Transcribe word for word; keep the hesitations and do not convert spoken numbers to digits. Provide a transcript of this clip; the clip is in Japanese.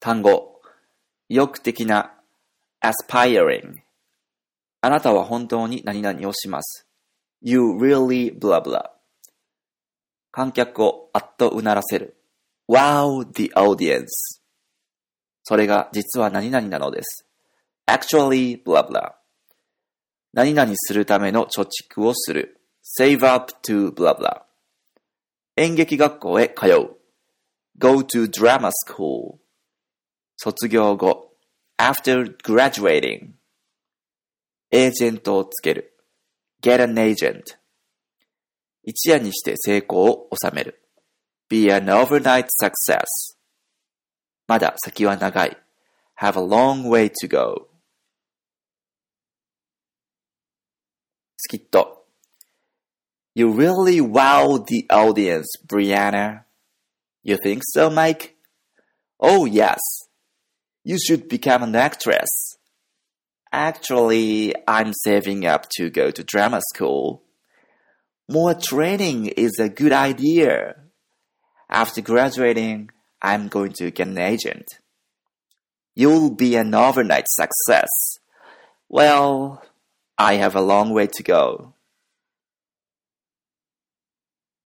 単語、意欲的な aspiring。 あなたは本当に何々をします。You really blah blah。 観客をあっとうならせる。Wow the audience。 それが実は何々なのです。Actually blah blah。 何々するための貯蓄をする。Save up to blah blah。 演劇学校へ通う。Go to drama school。 卒業後。After graduating。 エージェントをつける。Get an agent。 一夜にして成功を収める。Be an overnight success。 まだ先は長い。Have a long way to go。 スキット。 You really wow the audience, Brianna.You think so, Mike? Oh, yes. You should become an actress. Actually, I'm saving up to go to drama school. More training is a good idea. After graduating, I'm going to get an agent. You'll be an overnight success. Well, I have a long way to go.